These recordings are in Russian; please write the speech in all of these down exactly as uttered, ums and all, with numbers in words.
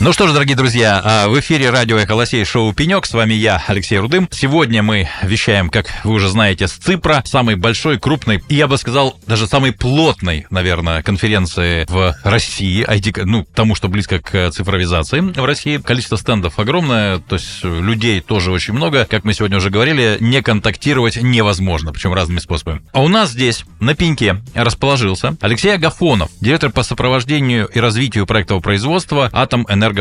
Ну что ж, дорогие друзья, в эфире радио «Эхолосей», шоу «Пенек». С вами я, Алексей Рудым. Сегодня мы вещаем, как вы уже знаете, с Ципра. Самый большой, крупный, и я бы сказал, даже самый плотный, наверное, конференции в России. ай ти, ну, тому, что близко к цифровизации в России. Количество стендов огромное, то есть людей тоже очень много. Как мы сегодня уже говорили, не контактировать невозможно, причем разными способами. А у нас здесь, на Пеньке, расположился Алексей Агафонов, директор по сопровождению и развитию проектового производства «Атомэнергопроект».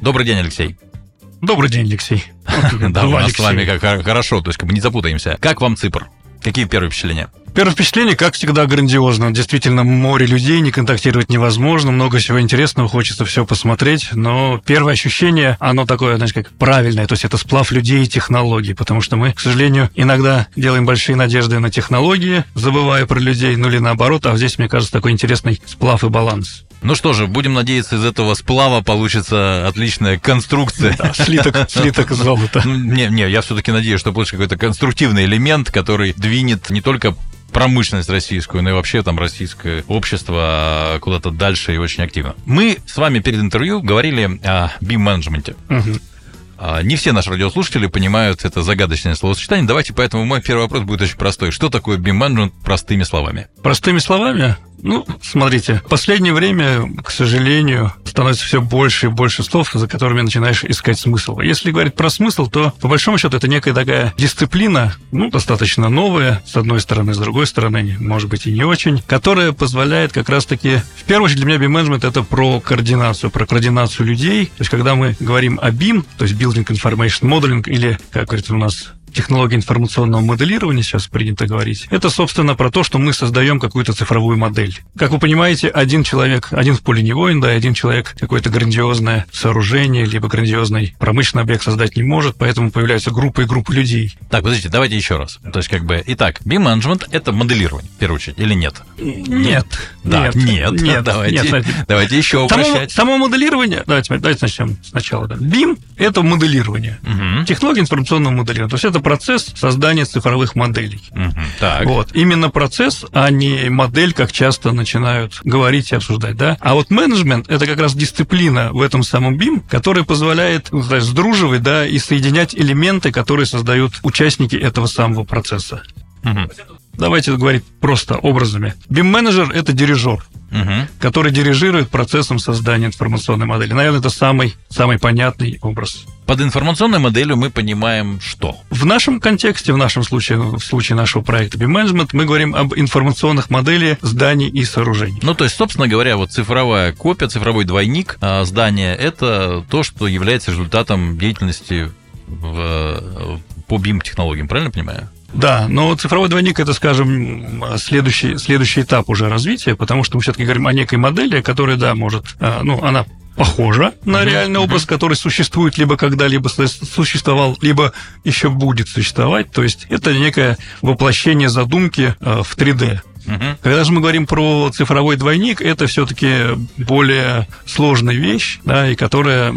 Добрый день, Алексей. Добрый день, Алексей. Да, у нас с вами как хорошо, то есть как бы не запутаемся. Как вам Ципр? Какие первые впечатления? Первое впечатление, как всегда, грандиозно. Действительно, море людей, не контактировать невозможно, много всего интересного, хочется все посмотреть, но первое ощущение, оно такое, знаешь, как правильное, то есть это сплав людей и технологий, потому что мы, к сожалению, иногда делаем большие надежды на технологии, забывая про людей, ну или наоборот, а здесь, мне кажется, такой интересный сплав и баланс. Ну что же, будем надеяться, из этого сплава получится отличная конструкция. Да, слиток, слиток золота. Не, не, я все-таки надеюсь, что получится какой-то конструктивный элемент, который двинет не только промышленность российскую, но и вообще там российское общество куда-то дальше и очень активно. Мы с вами перед интервью говорили о бим-менеджменте. Угу. Не все наши радиослушатели понимают это загадочное словосочетание. Давайте, поэтому мой первый вопрос будет очень простой. Что такое бим-менеджмент простыми словами? Простыми словами? Ну, смотрите, в последнее время, к сожалению, становится все больше и больше слов, за которыми начинаешь искать смысл. Если говорить про смысл, то, по большому счету, это некая такая дисциплина, ну, достаточно новая, с одной стороны, с другой стороны, может быть, и не очень, которая позволяет как раз-таки... В первую очередь, для меня бим-менеджмент — это про координацию, про координацию людей. То есть, когда мы говорим о бим, то есть Building Information Modeling, или, как говорится у нас... технология информационного моделирования, сейчас принято говорить, это, собственно, про то, что мы создаем какую-то цифровую модель. Как вы понимаете, один человек, один в поле не воин, да, один человек какое-то грандиозное сооружение, либо грандиозный промышленный объект создать не может, поэтому появляются группы и группы людей. Так, подождите, давайте еще раз. То есть, как бы, итак, бим-менеджмент — это моделирование, в первую очередь, или нет? Нет. Да, нет. Нет, нет, давайте, нет, давайте еще упрощать. Само, само моделирование... Давайте, давайте начнем сначала. Да. бим — это моделирование. Угу. Технология информационного моделирования. То есть, это процесс создания цифровых моделей. Угу, так. Вот. Именно процесс, а не модель, как часто начинают говорить и обсуждать, да? А вот менеджмент — это как раз дисциплина в этом самом бим, которая позволяет, ну, знаешь, сдруживать, да, и соединять элементы, которые создают участники этого самого процесса. Угу. Давайте говорить просто образами. Бим-менеджер — это дирижер, угу, который дирижирует процессом создания информационной модели. Наверное, это самый, самый понятный образ. Под информационной моделью мы понимаем что? В нашем контексте, в нашем случае, в случае нашего проекта бим-менеджмент, мы говорим об информационных моделях зданий и сооружений. Ну, то есть, собственно говоря, вот цифровая копия, цифровой двойник здания — это то, что является результатом деятельности в, по бим-технологиям, правильно понимаю? Да, но цифровой двойник – это, скажем, следующий, следующий этап уже развития, потому что мы все-таки говорим о некой модели, которая, да, может, ну, она похожа на реальный образ, который существует либо когда-либо существовал, либо еще будет существовать, то есть это некое воплощение задумки в три дэ. Когда же мы говорим про цифровой двойник, это все-таки более сложная вещь, да, и которая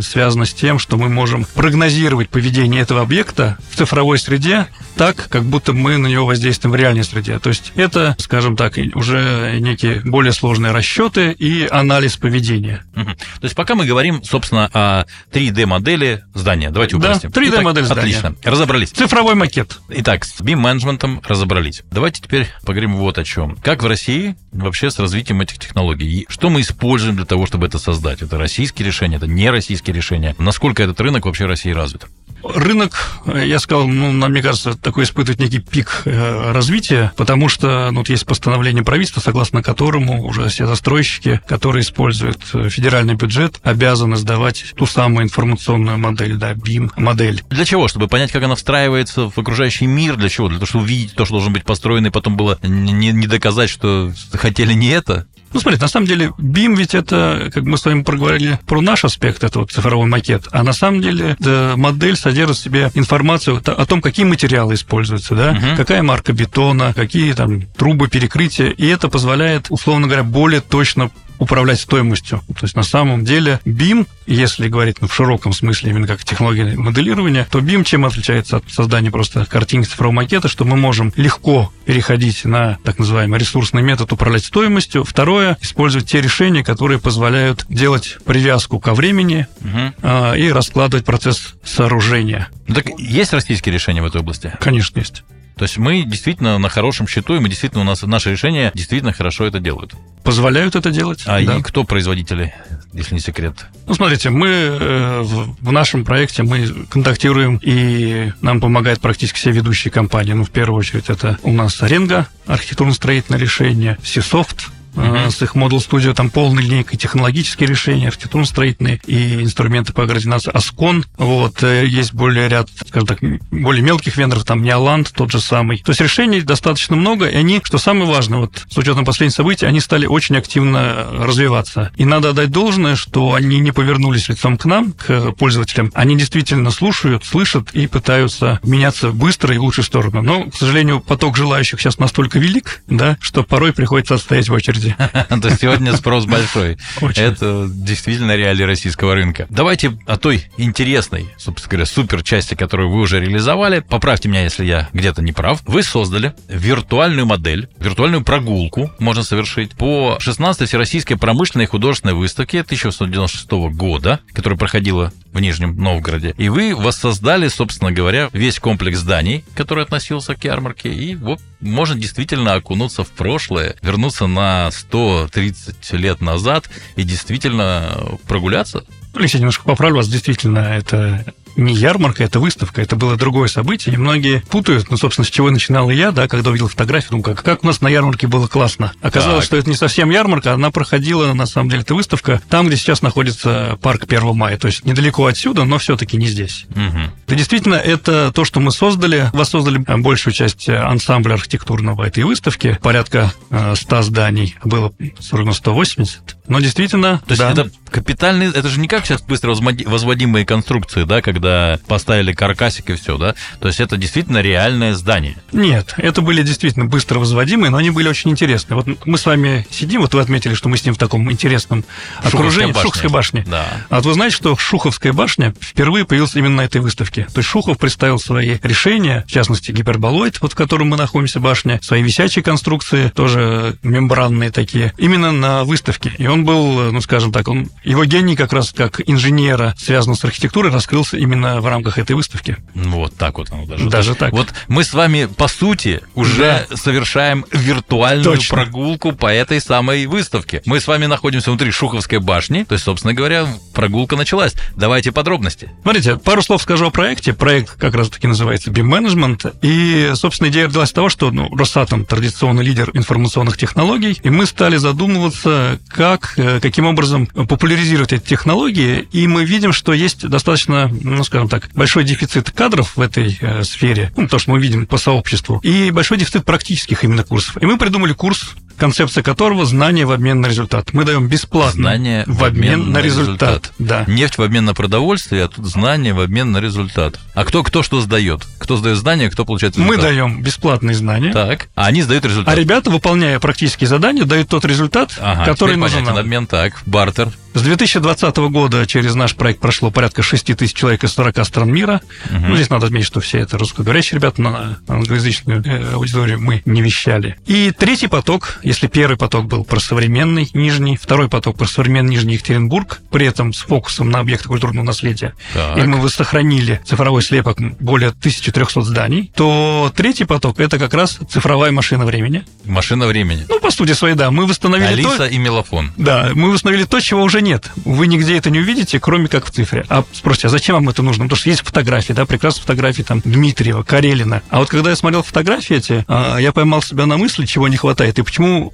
связана с тем, что мы можем прогнозировать поведение этого объекта в цифровой среде так, как будто мы на него воздействуем в реальной среде. То есть это, скажем так, уже некие более сложные расчеты и анализ поведения. Угу. То есть пока мы говорим, собственно, о три дэ-модели здания. Давайте упростим. Да, три дэ-модель здания. Отлично. Разобрались. Цифровой макет. Итак, с бим-менеджментом разобрались. Давайте теперь поговорим вот о чем. Как в России вообще с развитием этих технологий? Что мы используем для того, чтобы это создать? Это российские решения, это не российские решения? Насколько этот рынок вообще в России развит? Рынок, я сказал, ну, мне кажется, такой испытывает некий пик развития, потому что, ну, вот есть постановление правительства, согласно которому уже все застройщики, которые используют федеральный бюджет, обязаны сдавать ту самую информационную модель, да, бим-модель. Для чего? Чтобы понять, как она встраивается в окружающий мир? Для чего? Для того, чтобы увидеть то, что должно быть построено, и потом было не, не доказать, что хотели не это? Ну, смотрите, на самом деле, бим ведь это, как мы с вами проговорили, про наш аспект, это вот цифровой макет, а на самом деле да, модель содержит в себе информацию о том, какие материалы используются, да, угу, какая марка бетона, какие там трубы, перекрытия, и это позволяет, условно говоря, более точно управлять стоимостью. То есть на самом деле бим, если говорить ну, в широком смысле именно как технология моделирования, то бим чем отличается от создания просто картинки цифрового макета, что мы можем легко переходить на так называемый ресурсный метод управлять стоимостью. Второе, использовать те решения, которые позволяют делать привязку ко времени угу. а, и раскладывать процесс сооружения. Ну, так есть российские решения в этой области? Конечно, есть. То есть мы действительно на хорошем счету, и мы действительно у нас наши решения действительно хорошо это делают. Позволяют это делать. А да. И кто производители, если не секрет? Ну, смотрите, мы в нашем проекте мы контактируем, и нам помогают практически все ведущие компании. Ну, в первую очередь, это у нас Ренга, архитектурно-строительное решение, СиСофт, Uh-huh. с их Model Studio, там полная линейка, технологические решения, архитектурно-строительные и инструменты по координации Ascon. Вот, есть более ряд, скажем так, более мелких вендоров, там Neoland тот же самый. То есть решений достаточно много, и они, что самое важное, вот с учетом последних событий, они стали очень активно развиваться. И надо отдать должное, что они не повернулись лицом к нам, к пользователям. Они действительно слушают, слышат и пытаются меняться быстро и в лучшую сторону. Но, к сожалению, поток желающих сейчас настолько велик, да, что порой приходится отстоять в очереди. То есть сегодня спрос большой. Это действительно реалии российского рынка. Давайте о той интересной, собственно говоря, супер части, которую вы уже реализовали. Поправьте меня, если я где-то не прав. Вы создали виртуальную модель, виртуальную прогулку можно совершить по шестнадцатой Всероссийской промышленной и художественной выставке тысяча восемьсот девяносто шестого года, которая проходила в Нижнем Новгороде. И вы воссоздали, собственно говоря, весь комплекс зданий, который относился к ярмарке. И вот можно действительно окунуться в прошлое, вернуться на сто тридцать лет назад и действительно прогуляться. Алексей, немножко поправлю вас. Действительно, это не ярмарка, это выставка. Это было другое событие. И многие путают, ну, собственно, с чего начинал я, да, когда увидел фотографию, думаю, как, как у нас на ярмарке было классно. Оказалось, так. что это не совсем ярмарка, она проходила, на самом деле, это выставка там, где сейчас находится парк первого мая. То есть недалеко отсюда, но все-таки не здесь. Угу. И действительно, это то, что мы создали. Воссоздали большую часть ансамбля архитектурного этой выставки. Порядка ста зданий было все равно сто восемьдесят. Но действительно... То да. есть это капитальный... Это же не как сейчас быстро возводимые конструкции, да, когда поставили каркасик и все, да? То есть это действительно реальное здание? Нет, это были действительно быстро возводимые, но они были очень интересны. Вот мы с вами сидим, вот вы отметили, что мы с ним в таком интересном Шуховская окружении. Башня. Шуховской башни. Да. А вот вы знаете, что Шуховская башня впервые появилась именно на этой выставке. То есть Шухов представил свои решения, в частности, гиперболоид, вот в котором мы находимся, башня, свои висячие конструкции, тоже мембранные такие, именно на выставке. И он был, ну, скажем так, он, его гений как раз как инженера, связанного с архитектурой, раскрылся именно в рамках этой выставки. Вот так вот оно даже. Даже так. Вот мы с вами, по сути, уже да. совершаем виртуальную Точно. прогулку по этой самой выставке. Мы с вами находимся внутри Шуховской башни, то есть, собственно говоря, прогулка началась. Давайте подробности. Смотрите, пару слов скажу о проекте. Проект как раз-таки называется «БИМ-менеджмент». И, собственно, идея родилась от того, что ну, Росатом традиционный лидер информационных технологий, и мы стали задумываться, как, каким образом популяризировать эти технологии, и мы видим, что есть достаточно, ну, скажем так, большой дефицит кадров в этой э, сфере, ну, то, что мы видим по сообществу, и большой дефицит практических именно курсов. И мы придумали курс, концепция которого знание в обмен на результат. Мы даем бесплатно знание в обмен, обмен на, на результат. результат. Да. Нефть в обмен на продовольствие, а тут знание в обмен на результат. А кто кто что сдает? Кто сдает знания, кто получает результат? Мы даем бесплатные знания. Так. А они сдают результат. А ребята, выполняя практические задания, дают тот результат, ага, который нужен нам. Обмен так, бартер. С две тысячи двадцатого года через наш проект прошло порядка шести тысяч человек из сорока стран мира. Угу. Ну, здесь надо отметить, что все это русскоговорящие ребята, на англоязычную э, аудиторию мы не вещали. И третий поток, если первый поток был про современный Нижний, второй поток про современный Нижний Екатеринбург, при этом с фокусом на объекты культурного наследия, так. и мы сохранили цифровой слепок более тысячи трёхсот зданий, то третий поток – это как раз цифровая машина времени. Машина времени. Ну, по сути своей, да. Мы восстановили Алиса то... и Мелофон. Да, мы восстановили то, чего уже нет. Вы нигде это не увидите, кроме как в цифре. А спросите, а зачем вам это нужно? Потому что есть фотографии, да, прекрасные фотографии там Дмитриева, Карелина. А вот когда я смотрел фотографии эти, я поймал себя на мысли, чего не хватает, и почему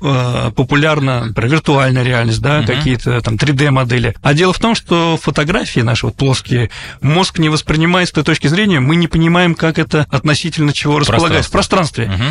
популярна, например, виртуальная реальность, да, угу. какие-то там три дэ-модели. А дело в том, что фотографии наши вот плоские, мозг не воспринимает с той точки зрения, мы не понимаем, как это относительно чего располагать в пространстве. Угу.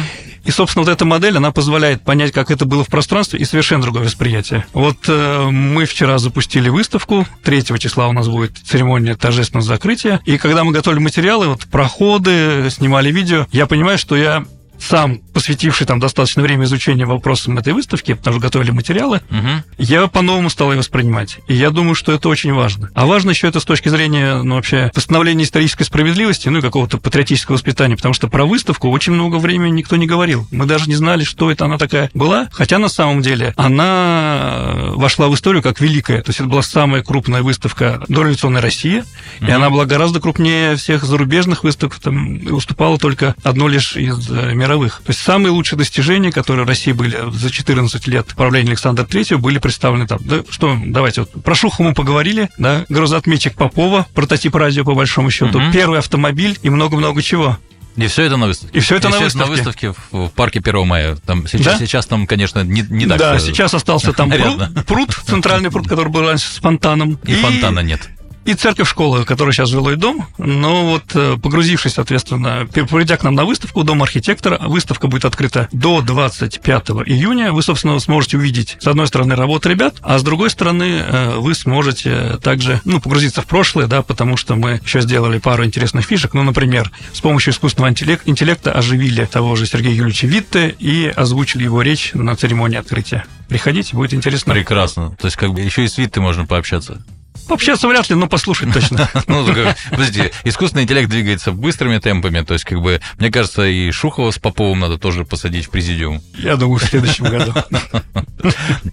И, собственно, вот эта модель, она позволяет понять, как это было в пространстве, и совершенно другое восприятие. Вот э, мы вчера запустили выставку, третьего числа у нас будет церемония торжественного закрытия, и когда мы готовили материалы, вот проходы, снимали видео, я понимаю, что я сам посвятивший там достаточно время изучения вопросам этой выставки, потому что готовили материалы, угу. я по-новому стал ее воспринимать. И я думаю, что это очень важно. А важно еще это с точки зрения, ну, вообще, восстановления исторической справедливости, ну, и какого-то патриотического воспитания, потому что про выставку очень много времени никто не говорил. Мы даже не знали, что это она такая была, хотя на самом деле она вошла в историю как великая. То есть это была самая крупная выставка дореволюционной России, угу. и она была гораздо крупнее всех зарубежных выставок, там уступала только одно лишь из мировых. То есть самые лучшие достижения, которые в России были за четырнадцать лет правления Александра Третьего, были представлены там. Да, что, давайте, вот, про Шухова мы поговорили, да, грозоотметчик Попова, прототип радио, по большому счету, угу. первый автомобиль и много-много чего. И все это на выставке. И все это, и на, все выставке. это на выставке в парке первого мая. Там сейчас, да? сейчас там, конечно, не, не так. Да, сейчас остался там пруд, пруд, центральный пруд, который был раньше с фонтаном. И, и... фонтана нет. И церковь-школа, которая сейчас жилой дом, но вот погрузившись, соответственно, придя к нам на выставку, дом архитектора, выставка будет открыта до двадцать пятого июня, вы, собственно, сможете увидеть, с одной стороны, работу ребят, а с другой стороны, вы сможете также, ну, погрузиться в прошлое, да, потому что мы еще сделали пару интересных фишек, ну, например, с помощью искусственного интеллекта оживили того же Сергея Юрьевича Витте и озвучили его речь на церемонии открытия. Приходите, будет интересно. Прекрасно, то есть как бы еще и с Витте можно пообщаться. Общаться вряд ли, но послушать точно. Ну, подождите, искусственный интеллект двигается быстрыми темпами, то есть, как бы, мне кажется, и Шухова с Поповым надо тоже посадить в президиум. Я думаю, в следующем году.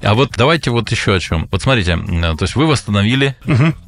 А вот давайте вот еще о чем. Вот смотрите, то есть вы восстановили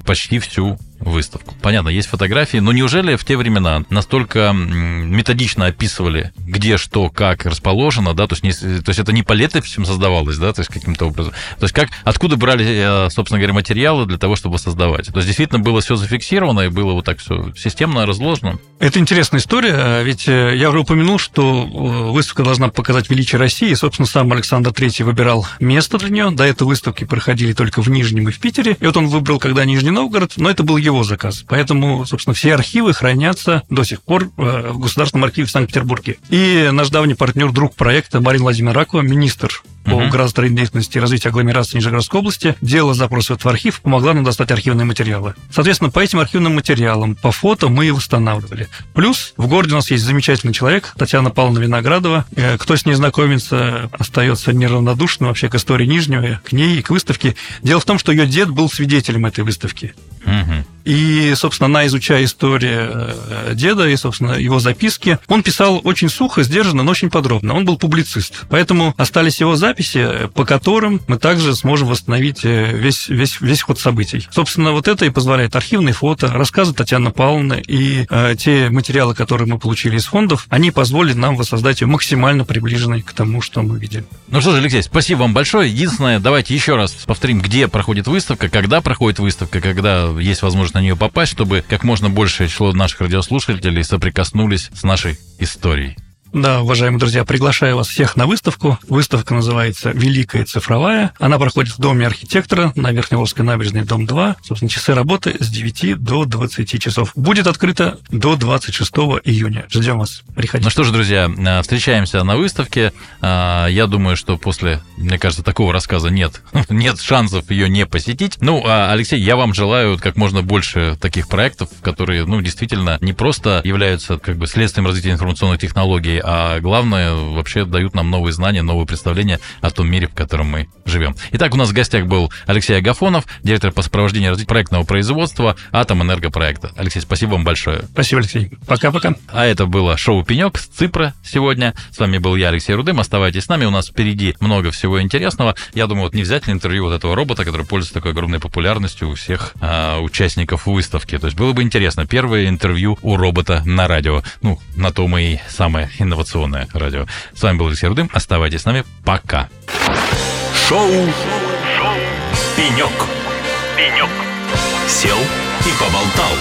почти всю выставку. Понятно, есть фотографии, но неужели в те времена настолько методично описывали, где что, как расположено, да, то есть, не, то есть это не по летописям создавалось, да, то есть каким-то образом, то есть как, откуда брали, собственно говоря, материалы для того, чтобы создавать. То есть действительно было все зафиксировано и было вот так все системно разложено. Это интересная история, ведь я уже упомянул, что выставка должна показать величие России, и, собственно, сам Александр Третий выбирал место для нее, до этой выставки проходили только в Нижнем и в Питере, и вот он выбрал, когда Нижний Новгород, но это был его заказ. Поэтому, собственно, все архивы хранятся до сих пор в Государственном архиве в Санкт-Петербурге. И наш давний партнер, друг проекта Марина Владимировна Ракова, министр по uh-huh. градостроительной деятельности и развитию агломерации Нижегородской области, делала запрос в этот архив, помогла нам достать архивные материалы. Соответственно, по этим архивным материалам, по фото мы и восстанавливали. Плюс в городе у нас есть замечательный человек, Татьяна Павловна Виноградова. Кто с ней знакомится, остается неравнодушным вообще к истории Нижнего, к ней и к выставке. Дело в том, что ее дед был свидетелем этой выставки. Uh-huh. И, собственно, она, изучая историю деда и, собственно, его записки, он писал очень сухо, сдержанно, но очень подробно. Он был публицист. Поэтому остались его записи, по которым мы также сможем восстановить весь, весь, весь ход событий. Собственно, вот это и позволяет архивные фото, рассказы Татьяны Павловны и э, те материалы, которые мы получили из фондов, они позволят нам воссоздать ее максимально приближенной к тому, что мы видели. Ну что же, Алексей, спасибо вам большое. Единственное, давайте еще раз повторим, где проходит выставка, когда проходит выставка, когда есть возможность на нее попасть, чтобы как можно большее число наших радиослушателей соприкоснулись с нашей историей. Да, уважаемые друзья, приглашаю вас всех на выставку. Выставка называется «Великая цифровая». Она проходит в доме архитектора на Верхневолжской набережной, дом два. Собственно, часы работы с девяти до двадцати часов. Будет открыто до двадцать шестого июня. Ждем вас. Приходите. Ну что же, друзья, встречаемся на выставке. Я думаю, что после, мне кажется, такого рассказа нет. Нет шансов ее не посетить. Ну, Алексей, я вам желаю как можно больше таких проектов, которые, ну, действительно не просто являются как бы следствием развития информационных технологий, а главное, вообще дают нам новые знания, новые представления о том мире, в котором мы живем. Итак, у нас в гостях был Алексей Агафонов, директор по сопровождению развития проектного производства Атомэнергопроекта. Алексей, спасибо вам большое. Спасибо, Алексей. Пока-пока. А это было шоу «Пенек» с Ципра сегодня. С вами был я, Алексей Рудым. Оставайтесь с нами. У нас впереди много всего интересного. Я думаю, вот не взять ли интервью вот этого робота, который пользуется такой огромной популярностью у всех а, участников выставки. То есть было бы интересно. Первое интервью у робота на радио. Ну, на то мы и самое инновационное радио. С вами был Алексей Рудым. Оставайтесь с нами. Пока. Шоу, Шоу. «Пенек». «Пенек». Сел и поболтал.